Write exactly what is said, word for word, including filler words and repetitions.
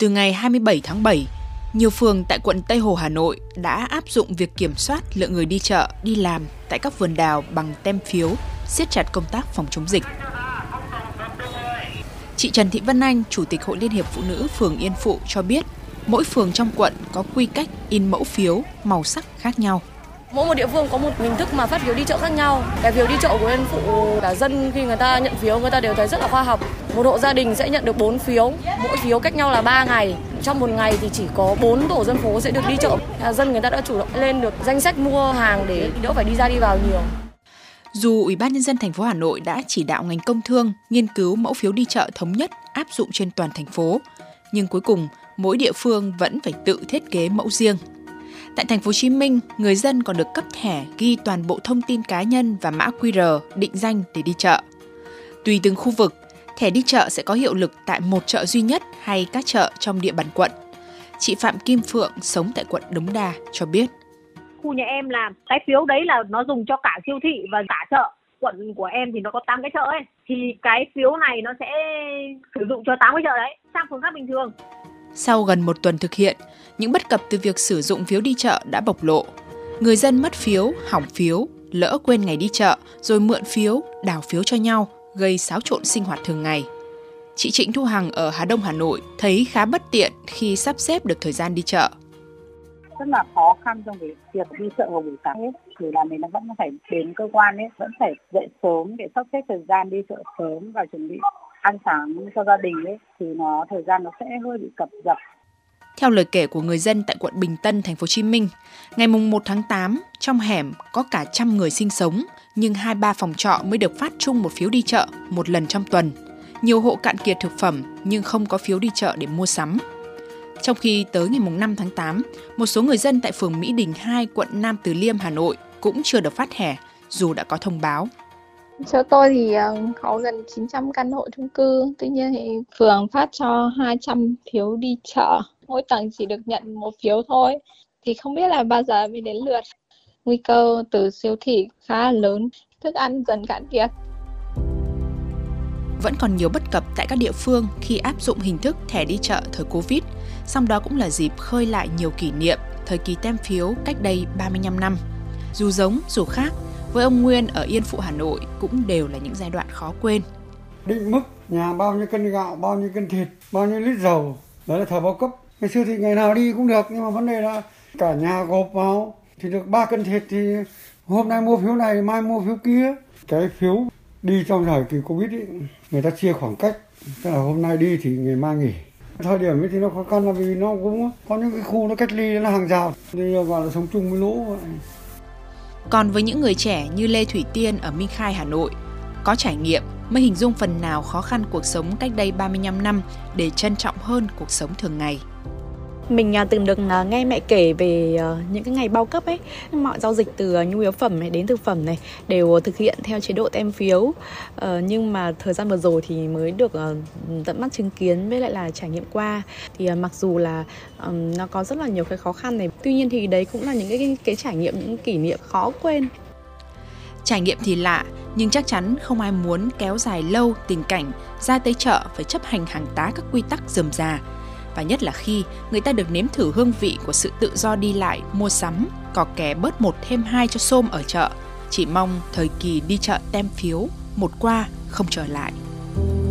Từ ngày hai mươi bảy tháng bảy, nhiều phường tại quận Tây Hồ, Hà Nội đã áp dụng việc kiểm soát lượng người đi chợ, đi làm tại các vườn đào bằng tem phiếu, siết chặt công tác phòng chống dịch. Chị Trần Thị Vân Anh, Chủ tịch Hội Liên hiệp Phụ nữ phường Yên Phụ cho biết, mỗi phường trong quận có quy cách in mẫu phiếu màu sắc khác nhau. Mỗi một địa phương có một hình thức mà phát phiếu đi chợ khác nhau. Cái phiếu đi chợ của Yên Phụ, cả dân khi người ta nhận phiếu người ta đều thấy rất là khoa học. Một hộ gia đình sẽ nhận được bốn phiếu, mỗi phiếu cách nhau là ba ngày. Trong một ngày thì chỉ có bốn tổ dân phố sẽ được đi chợ. Dân người ta đã chủ động lên được danh sách mua hàng để đỡ phải đi ra đi vào nhiều. Dù Ủy ban Nhân dân thành phố Hà Nội đã chỉ đạo ngành công thương nghiên cứu mẫu phiếu đi chợ thống nhất áp dụng trên toàn thành phố, nhưng cuối cùng mỗi địa phương vẫn phải tự thiết kế mẫu riêng. Tại thành phố Hồ Chí Minh, người dân còn được cấp thẻ ghi toàn bộ thông tin cá nhân và mã quy rờ định danh để đi chợ. Tùy từng khu vực, thẻ đi chợ sẽ có hiệu lực tại một chợ duy nhất hay các chợ trong địa bàn quận. Chị Phạm Kim Phượng sống tại quận Đống Đa cho biết. Khu nhà em là cái phiếu đấy là nó dùng cho cả siêu thị và cả chợ. Quận của em thì nó có tám cái chợ ấy. Thì cái phiếu này nó sẽ sử dụng cho tám cái chợ đấy, sang phường khác bình thường. Sau gần một tuần thực hiện, những bất cập từ việc sử dụng phiếu đi chợ đã bộc lộ. Người dân mất phiếu, hỏng phiếu, lỡ quên ngày đi chợ, rồi mượn phiếu, đảo phiếu cho nhau, gây xáo trộn sinh hoạt thường ngày. Chị Trịnh Thu Hằng ở Hà Đông, Hà Nội thấy khá bất tiện khi sắp xếp được thời gian đi chợ. Rất là khó khăn trong cái việc đi chợ vào buổi sáng ấy, thì là mình vẫn phải đến cơ quan ấy, vẫn phải dậy sớm để sắp xếp thời gian đi chợ sớm và chuẩn bị ăn sáng cho gia đình ấy, thì nó thời gian nó sẽ hơi bị cập dập. Theo lời kể của người dân tại quận Bình Tân, thành phố Hồ Chí Minh, ngày mùng một tháng tám, trong hẻm có cả trăm người sinh sống, nhưng hai ba phòng trọ mới được phát chung một phiếu đi chợ một lần trong tuần. Nhiều hộ cạn kiệt thực phẩm nhưng không có phiếu đi chợ để mua sắm. Trong khi tới ngày mùng năm tháng tám, một số người dân tại phường Mỹ Đình hai, quận Nam Từ Liêm, Hà Nội cũng chưa được phát thẻ dù đã có thông báo. Chỗ tôi thì có gần chín trăm căn hộ chung cư, tuy nhiên thì phường phát cho hai trăm phiếu đi chợ, mỗi tầng chỉ được nhận một phiếu thôi, thì không biết là bao giờ mới đến lượt. Nguy cơ từ siêu thị khá lớn, thức ăn dần cạn kiệt. Vẫn còn nhiều bất cập tại các địa phương khi áp dụng hình thức thẻ đi chợ thời Covid, song đó cũng là dịp khơi lại nhiều kỷ niệm thời kỳ tem phiếu cách đây ba mươi lăm năm. Dù giống, dù khác, với ông Nguyên ở Yên Phụ, Hà Nội cũng đều là những giai đoạn khó quên. Định mức nhà bao nhiêu cân gạo, bao nhiêu cân thịt, bao nhiêu lít dầu, đó là thời bao cấp. Ngày xưa thì ngày nào đi cũng được, nhưng mà vấn đề là cả nhà gộp vào thì được ba cân thịt, thì hôm nay mua phiếu này, mai mua phiếu kia. Cái phiếu đi trong thời kỳ Covid ấy, người ta chia khoảng cách, tức là hôm nay đi thì ngày mai nghỉ. Thời điểm ấy thì nó khó khăn là vì nó cũng có những cái khu nó cách ly, nó hàng rào, thì gọi là sống chung với lũ. Còn với những người trẻ như Lê Thủy Tiên ở Minh Khai, Hà Nội, có trải nghiệm mới hình dung phần nào khó khăn cuộc sống cách đây ba mươi lăm năm để trân trọng hơn cuộc sống thường ngày. Mình từng được nghe mẹ kể về những cái ngày bao cấp ấy, mọi giao dịch từ nhu yếu phẩm này đến thực phẩm này đều thực hiện theo chế độ tem phiếu. Nhưng mà thời gian vừa rồi thì mới được tận mắt chứng kiến với lại là trải nghiệm qua. Thì mặc dù là nó có rất là nhiều cái khó khăn này, tuy nhiên thì đấy cũng là những cái, cái trải nghiệm, những kỷ niệm khó quên. Trải nghiệm thì lạ, nhưng chắc chắn không ai muốn kéo dài lâu tình cảnh ra tới chợ phải chấp hành hàng tá các quy tắc rườm rà. Và nhất là khi người ta được nếm thử hương vị của sự tự do đi lại, mua sắm, có kẻ bớt một thêm hai cho xôm ở chợ. Chỉ mong thời kỳ đi chợ tem phiếu, một qua không trở lại.